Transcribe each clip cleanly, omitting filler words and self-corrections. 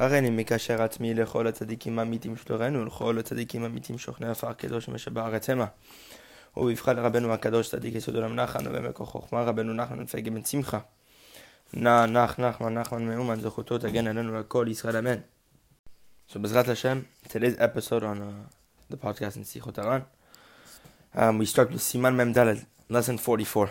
הריני מקשר עצמי לכל הצדיקים האמיתים שלנו ולכל הצדיקים האמיתים שוכני עפר קדוש משבארץ המה. ובבחן רבנו הקדוש צדיק יסוד עולם נחן ובמקור חוכמה רבנו נחמן מפגי בן שמחה. נחמן מאומן זכותו תגן עלינו לכל ישראל אמן. So B'ezrat Hashem, today's episode on the podcast in Sichot Haran. We start with Siman Memdalet, lesson 44.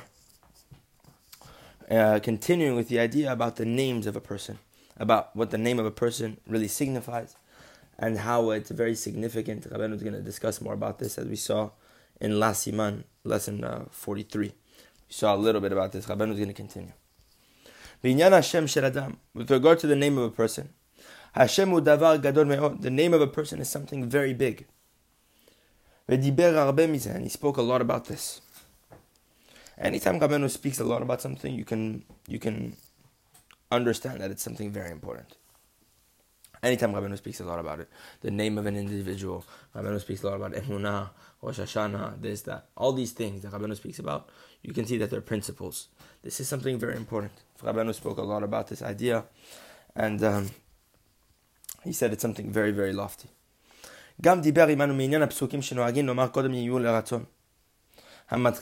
Continuing with the idea about the names of a person, about what the name of a person really signifies, and how it's very significant. Rabbeinu is going to discuss more about this, as we saw in last Siman, lesson 43. We saw a little bit about this. Rabbeinu is going to continue. V'inyan Hashem shel adam, with regard to the name of a person, Hashem hu davar gadol me'od. The name of a person is something very big. V'diber harbe mizeh, and he spoke a lot about this. Anytime Rabbeinu speaks a lot about something, you can understand that it's something very important. Anytime Rabbeinu speaks a lot about it, the name of an individual, Rabbeinu speaks a lot about Emunah, Rosh Hashanah, this, that, all these things that Rabbeinu speaks about, you can see that they're principles. This is something very important. Rabbeinu spoke a lot about this idea, and he said it's something very, very lofty. Gam diber imanu minyan hapsukim shenohagin lomar kodem Yihyu L'ratzon. Now the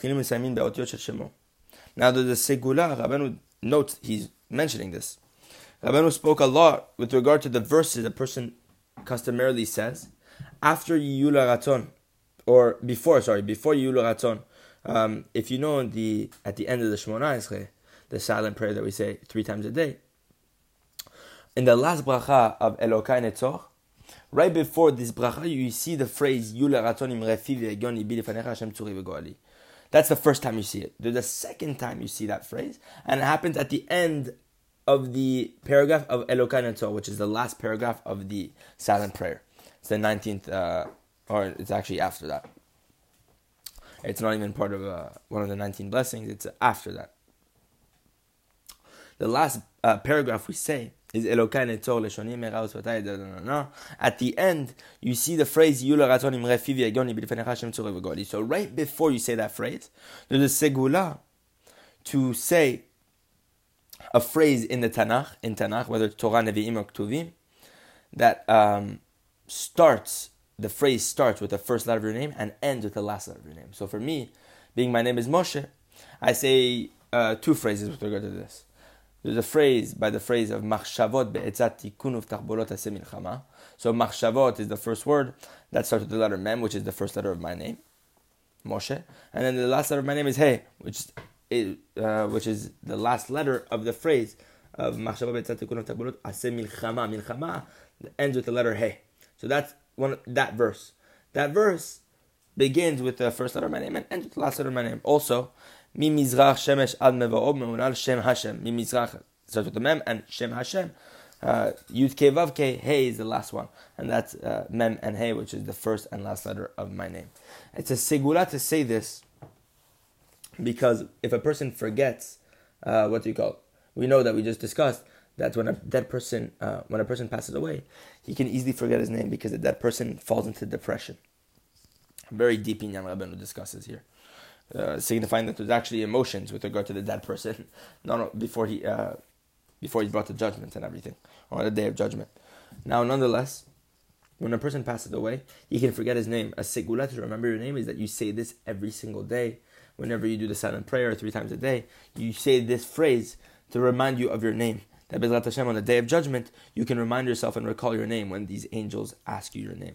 Segula, Rabbeinu notes, he's mentioning this. Rabbeinu spoke a lot with regard to the verses a person customarily says after Yihyu L'ratzon, or before Yihyu L'ratzon. If you know at the end of the Shemoneh Esrei, the silent prayer that we say 3 times a day, in the last bracha of Elokai Netzor, right before this bracha, you see the phrase Yihyu L'ratzon Imrei Fi V'Hegyon Libi Lefanecha Hashem Tzuri V'Go'ali. That's the first time you see it. There's a second time you see that phrase, and it happens at the end of the paragraph of Elokai Netzor, which is the last paragraph of the silent prayer. It's the 19th, or it's actually after that. It's not even part of one of the 19 blessings. It's after that. The last paragraph we say is Elokai Netzor Leshoni Merav Usvatay Dadanana. At the end, you see the phrase Yihyu L'ratzon Imrei Fi V'Hegyon Libi Lefanecha Hashem Tzuri V'Go'ali. So right before you say that phrase, there's a segula to say a phrase in the Tanach, whether it's Torah, Nevi'im, or Ketuvim, that starts with the first letter of your name and ends with the last letter of your name. So for me, being my name is Moshe, I say 2 phrases with regard to this. There's a phrase by the phrase of Machshavot beetzati kunuf tachbolot asemilchama. So Machshavot is the first word that starts with the letter Mem, which is the first letter of my name, Moshe. And then the last letter of my name is Hey, which is the last letter of the phrase of Machshavot beetzati kunuf tachbolot asemilchama. Milchama ends with the letter Hey. So that's that verse. That verse begins with the first letter of my name and ends with the last letter of my name. Also, Mi mizrach shemesh ad mevaob meunal shem hashem. Mi mizrach starts with the mem and shem hashem. Yud ke vav ke hey is the last one, and that's mem and hey, which is the first and last letter of my name. It's a segula to say this because if a person forgets, we know that we just discussed that when a person passes away, he can easily forget his name because that person falls into depression. Very deep inyan Rabbeinu discusses here. Signifying that there's actually emotions with regard to the dead person, before he's brought to judgment and everything, or on the day of judgment. Now, nonetheless, when a person passes away, he can forget his name. A segula to remember your name is that you say this every single day, whenever you do the silent prayer 3 times a day. You say this phrase to remind you of your name. That B'ezrat Hashem, on the day of judgment, you can remind yourself and recall your name when these angels ask you your name.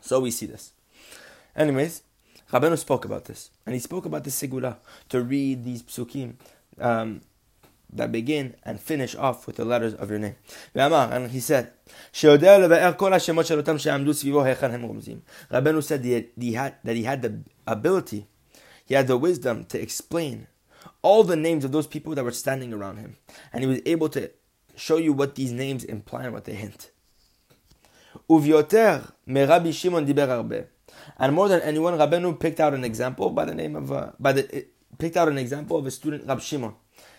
So we see this. Anyways, Rabbeinu spoke about this, and he spoke about the segula to read these psukim that begin and finish off with the letters of your name. And he said, Rabbeinu said that he had the ability, he had the wisdom to explain all the names of those people that were standing around him, and he was able to show you what these names imply and what they hint. Uvyoter me Rabbi Shimon diber harbe. And more than anyone, Rabbeinu picked out an example by the name of a student, Rabbi Shimon.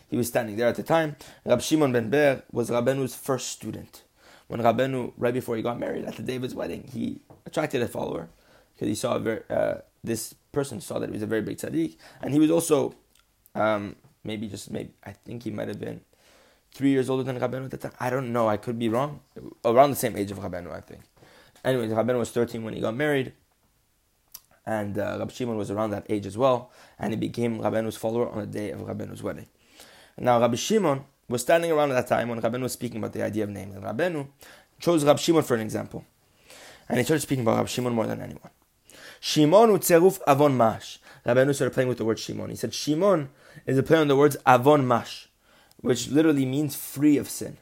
He was standing there at the time. Rabbi Shimon Ben Behr was Rabbeinu's first student. When Rabbeinu, right before he got married, at the day of his wedding, he attracted a follower because he saw this person saw that he was a very big tzaddik, and he was also I think he might have been 3 years older than Rabbeinu at the time? I don't know. I could be wrong. Around the same age of Rabbeinu, I think. Anyways, Rabbeinu was 13 when he got married. And Rabbi Shimon was around that age as well. And he became Rabbeinu's follower on the day of Rabbeinu's wedding. Now, Rabbi Shimon was standing around at that time when Rabbeinu was speaking about the idea of names. And Rabbeinu chose Rabbi Shimon for an example. And he started speaking about Rabbi Shimon more than anyone. Shimon u tsiruf avon mash. Rabbeinu started playing with the word Shimon. He said Shimon is a play on the words Avon Mash, which literally means free of sin.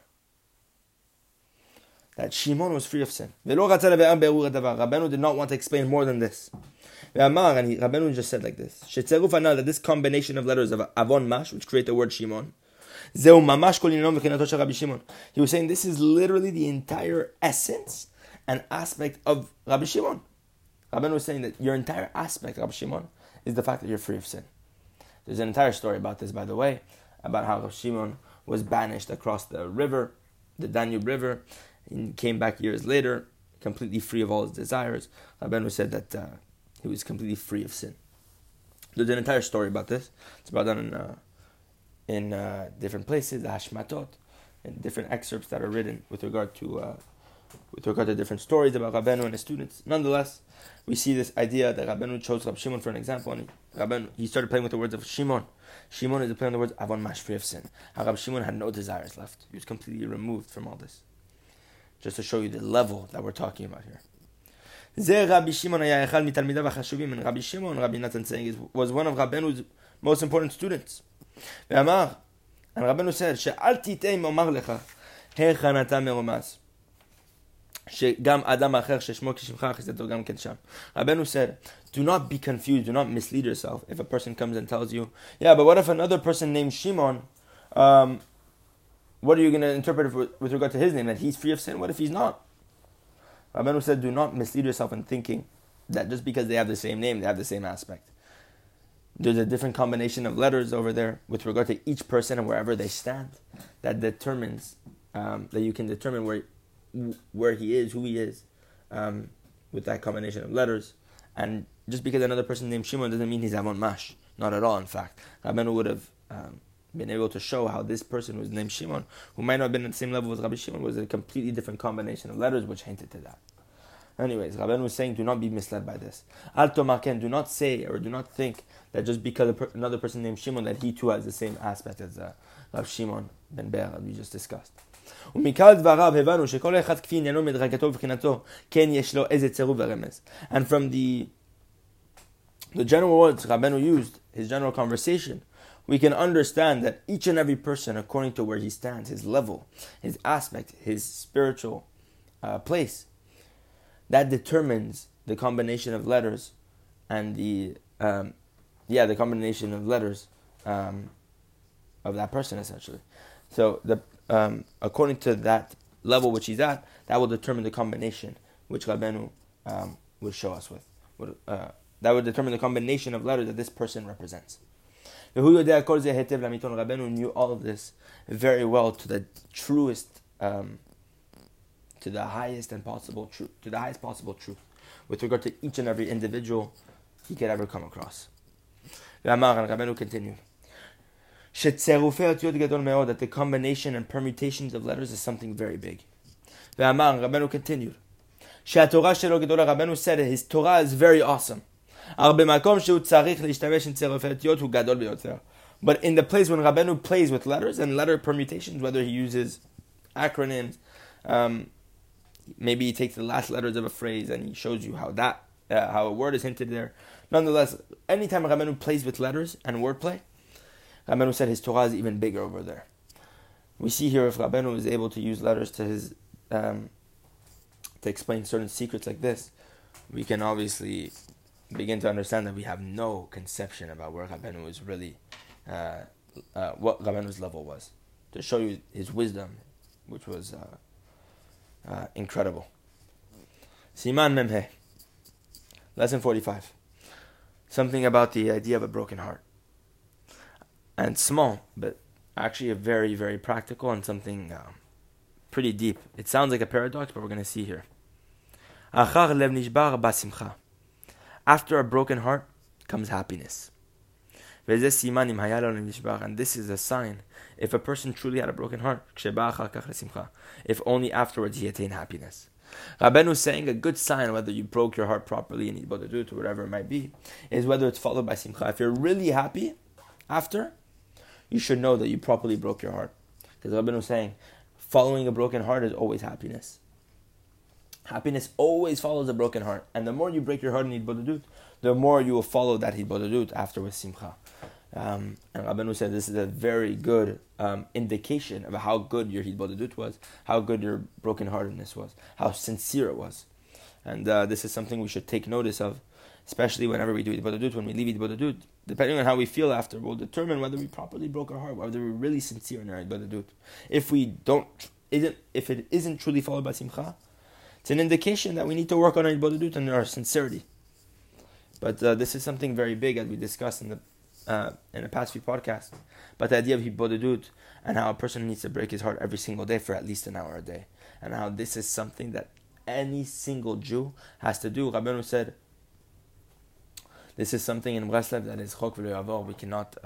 That Shimon was free of sin. Rabbeinu did not want to explain more than this. And Rabbeinu just said like this. That this combination of letters of Avon Mash, which create the word Shimon, he was saying this is literally the entire essence and aspect of Rabbi Shimon. Rabbeinu was saying that your entire aspect, Rabbi Shimon, is the fact that you're free of sin. There's an entire story about this, by the way, about how Rabbi Shimon was banished across the river, the Danube River, and came back years later, completely free of all his desires. Rabbeinu said that he was completely free of sin. There's an entire story about this. It's about that in different places, the Hashmatot, and different excerpts that are written with regard to different stories about Rabbeinu and his students. Nonetheless, we see this idea that Rabbeinu chose Rabbi Shimon for an example, and he started playing with the words of Shimon. Shimon is playing on the words Avon Mash, free of sin. How Rabbi Shimon had no desires left. He was completely removed from all this. Just to show you the level that we're talking about here. And Rabbi Shimon, Rabbi Natan saying, was one of Rabbeinu's most important students. And Rabbeinu said, Rabbeinu said, do not be confused, do not mislead yourself. If a person comes and tells you, yeah, but what if another person named Shimon, what are you going to interpret with regard to his name? That he's free of sin? What if he's not? Rabbeinu said, do not mislead yourself in thinking that just because they have the same name, they have the same aspect. There's a different combination of letters over there with regard to each person and wherever they stand. That determines, that you can determine where he is, who he is, with that combination of letters. And just because another person named Shimon doesn't mean he's Avon Mash. Not at all, in fact. Rabbeinu would have been able to show how this person who's named Shimon, who might not have been at the same level as Rabbi Shimon, was a completely different combination of letters, which hinted to that. Anyways, Rabbeinu was saying, do not be misled by this. Al tomar ken, do not say or do not think that just because another person named Shimon, that he too has the same aspect as Rabbi Shimon Ben Behr, that we just discussed. And from the general words Rabbeinu used, his general conversation, we can understand that each and every person, according to where he stands, his level, his aspect, his spiritual place, that determines the combination of letters and the combination of letters of that person, essentially. So the according to that level which he's at, that will determine the combination which Rabbeinu will show us with. That will determine the combination of letters that this person represents. Rabbeinu knew all of this very well to the truest, to the highest possible truth, with regard to each and every individual he could ever come across. Rabbeinu continued. That the combination and permutations of letters is something very big. Rabbeinu continued. Sha Tura Shiro Gedora, Rabbeinu said his Torah is very awesome. But in the place when Rabbeinu plays with letters and letter permutations, whether he uses acronyms, maybe he takes the last letters of a phrase and he shows you how a word is hinted there. Nonetheless, anytime Rabbeinu plays with letters and wordplay, Rabbeinu said his Torah is even bigger over there. We see here if Rabbeinu is able to use letters to his to explain certain secrets like this, we can obviously begin to understand that we have no conception about where Rabbeinu is really, what Rabbeinu's level was. To show you his wisdom, which was incredible. Siman Mem-Hey, lesson 45. Something about the idea of a broken heart. And small, but actually a very, very practical and something pretty deep. It sounds like a paradox, but we're going to see here. After a broken heart comes happiness. And this is a sign, if a person truly had a broken heart, if only afterwards he attained happiness. Rabbeinu is saying a good sign, whether you broke your heart properly in hidbodudut or whatever it might be, is whether it's followed by simcha. If you're really happy after, you should know that you properly broke your heart. Because Rabbeinu is saying, following a broken heart is always happiness. Happiness always follows a broken heart. And the more you break your heart in hidbodudut, the more you will follow that hidbodudut after with simcha. And Rabbeinu said this is a very good indication of how good your hidbodudut was, how good your brokenheartedness was, how sincere it was. And this is something we should take notice of, especially whenever we do hidbodudut. When we leave hidbodudut, depending on how we feel after, will determine whether we properly broke our heart, whether we're really sincere in our hidbodudut. If it isn't truly followed by simcha, it's an indication that we need to work on our hidbodudut and our sincerity. But this is something very big, as we discussed in the past few podcasts, but the idea of hidbodudut and how a person needs to break his heart every single day for at least an hour a day, and how this is something that any single Jew has to do. Rabbeinu said, this is something in Breslev that is chok v'lo. We cannot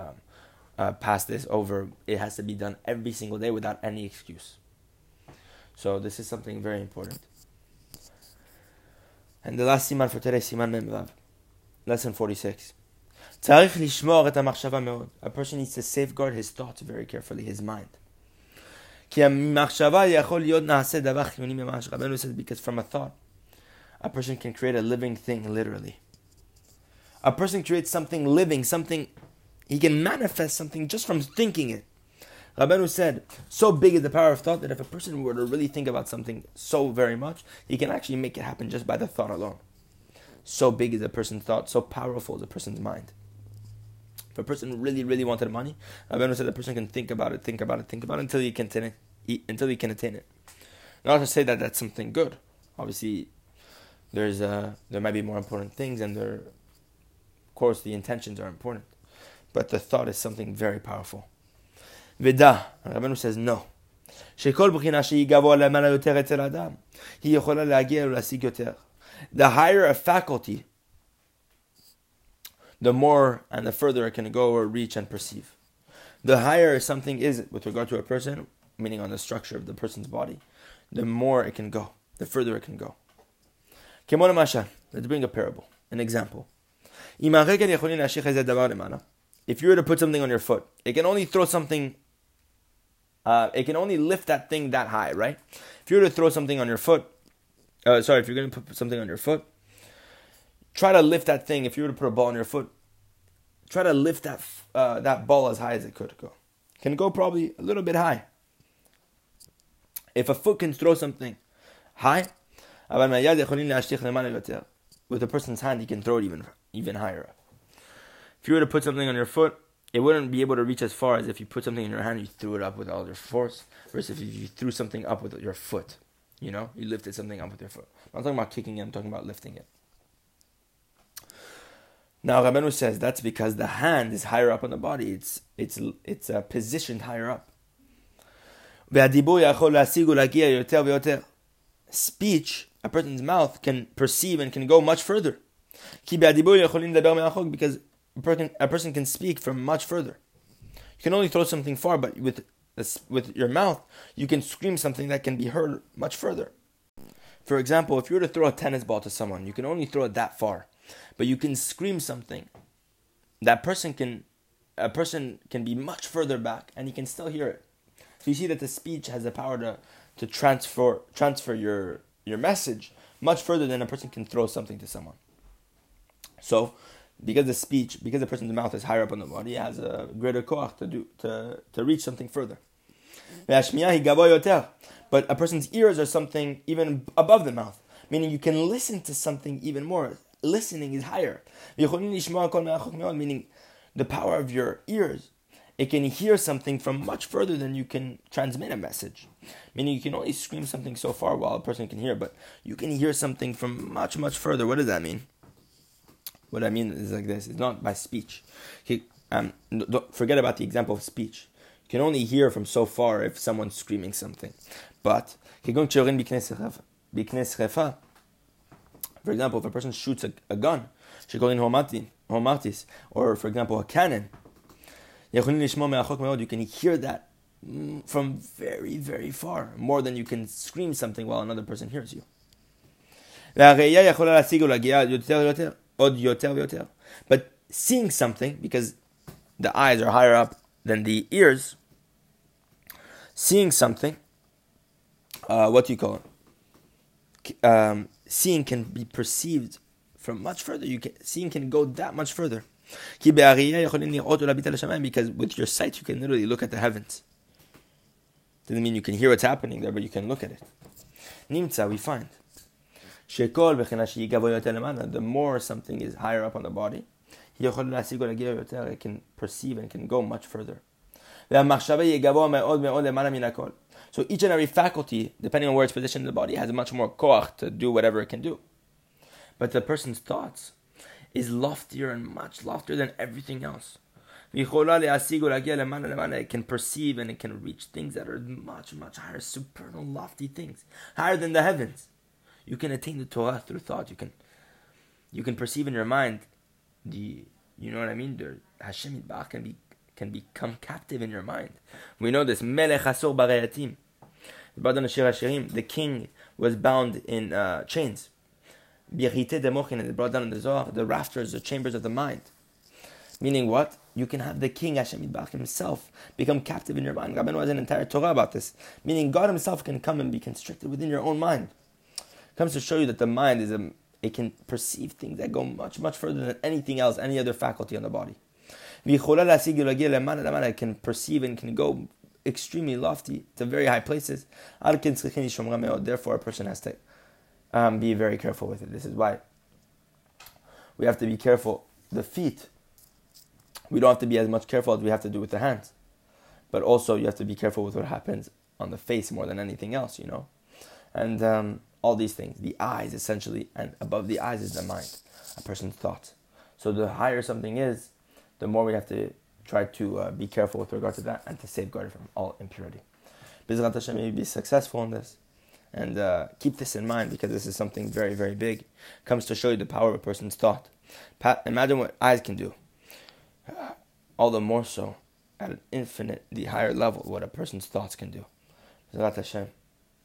pass this over. It has to be done every single day without any excuse. So this is something very important. And the last siman for today, Siman Memdalet, lesson 46. A person needs to safeguard his thoughts very carefully, his mind. Because from a thought, a person can create a living thing, literally. A person creates something living, something, he can manifest something just from thinking it. Rabbeinu said, so big is the power of thought that if a person were to really think about something so very much, he can actually make it happen just by the thought alone. So big is a person's thought, so powerful is a person's mind. If a person really, really wanted money, Rabbeinu said the person can think about it until he can attain it. Not to say that that's something good. Obviously, there might be more important things, and of course, the intentions are important. But the thought is something very powerful. Vida, Rabbeinu says no. The higher a faculty, the more and the further it can go or reach and perceive. The higher something is with regard to a person, meaning on the structure of the person's body, the more it can go, the further it can go. Let's bring a parable, an example. If you were to put something on your foot, it can only throw something, it can only lift that thing that high, right? If you were to throw something on your foot, if you're going to put something on your foot, try to lift that thing. If you were to put a ball on your foot, try to lift that ball as high as it could go. Can go probably a little bit high. If a foot can throw something high, with a person's hand, he can throw it even higher. If you were to put something on your foot, it wouldn't be able to reach as far as if you put something in your hand, you threw it up with all your force, versus if you threw something up with your foot. You know, you lifted something up with your foot. I'm not talking about kicking it, I'm talking about lifting it. Now, Rabbeinu says that's because the hand is higher up on the body. It's positioned higher up. Speech, a person's mouth can perceive and can go much further. Because a person can speak from much further. You can only throw something far, but with your mouth, you can scream something that can be heard much further. For example, if you were to throw a tennis ball to someone, you can only throw it that far, but you can scream something. A person can be much further back, and he can still hear it. So you see that the speech has the power to transfer your message much further than a person can throw something to someone. So, because the person's mouth is higher up on the body, it has a greater koach to reach something further. But a person's ears are something even above the mouth, meaning you can listen to something even more. Listening is higher. Meaning the power of your ears, it can hear something from much further than you can transmit a message. Meaning you can only scream something so far while a person can hear, but you can hear something from much, much further. What does that mean? What I mean is like this. It's not by speech. Don't forget about the example of speech. You can only hear from so far if someone's screaming something. But, for example, if a person shoots a gun, or for example, a cannon, You can hear that from very, very far, more than you can scream something while another person hears you. But seeing something, because the eyes are higher up than the ears, seeing something, what do you call it? Seeing can be perceived from much further. Seeing can go that much further. Because with your sight you can literally look at the heavens. Doesn't mean you can hear what's happening there, but you can look at it. Nimtza, we find, the more something is higher up on the body, it can perceive and can go much further. So each and every faculty, depending on where it's positioned in the body, has much more koach to do whatever it can do. But the person's thoughts is loftier and much loftier than everything else. It can perceive and it can reach things that are much, much higher, supernal, lofty things, higher than the heavens. You can attain the Torah through thought. You can perceive in your mind the, you know what I mean? Hashem Yitbarach can become captive in your mind. We know this. Melech Hasor Barayatim. The king was bound in chains. It's brought down in the Zohar, the rafters, the chambers of the mind. Meaning what? You can have the king, Hashem Yitbarach himself, become captive in your mind. Rabbeinu has an entire Torah about this. Meaning God himself can come and be constricted within your own mind. It comes to show you that the mind is it can perceive things that go much, much further than anything else, any other faculty on the body. It can perceive and can go extremely lofty to very high places. Therefore, a person has to be very careful with it. This is why we have to be careful. The feet, we don't have to be as much careful as we have to do with the hands. But also, you have to be careful with what happens on the face more than anything else, you know. And all these things, the eyes essentially, and above the eyes is the mind, a person's thought. So the higher something is, the more we have to try to be careful with regard to that and to safeguard it from all impurity. B'ezrat Hashem, may we be successful in this. And keep this in mind, because this is something very, very big. It comes to show you the power of a person's thought. Imagine what eyes can do. All the more so at an infinitely higher level, what a person's thoughts can do. B'ezrat Hashem,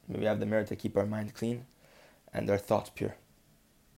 may we have the merit to keep our mind clean and our thoughts pure.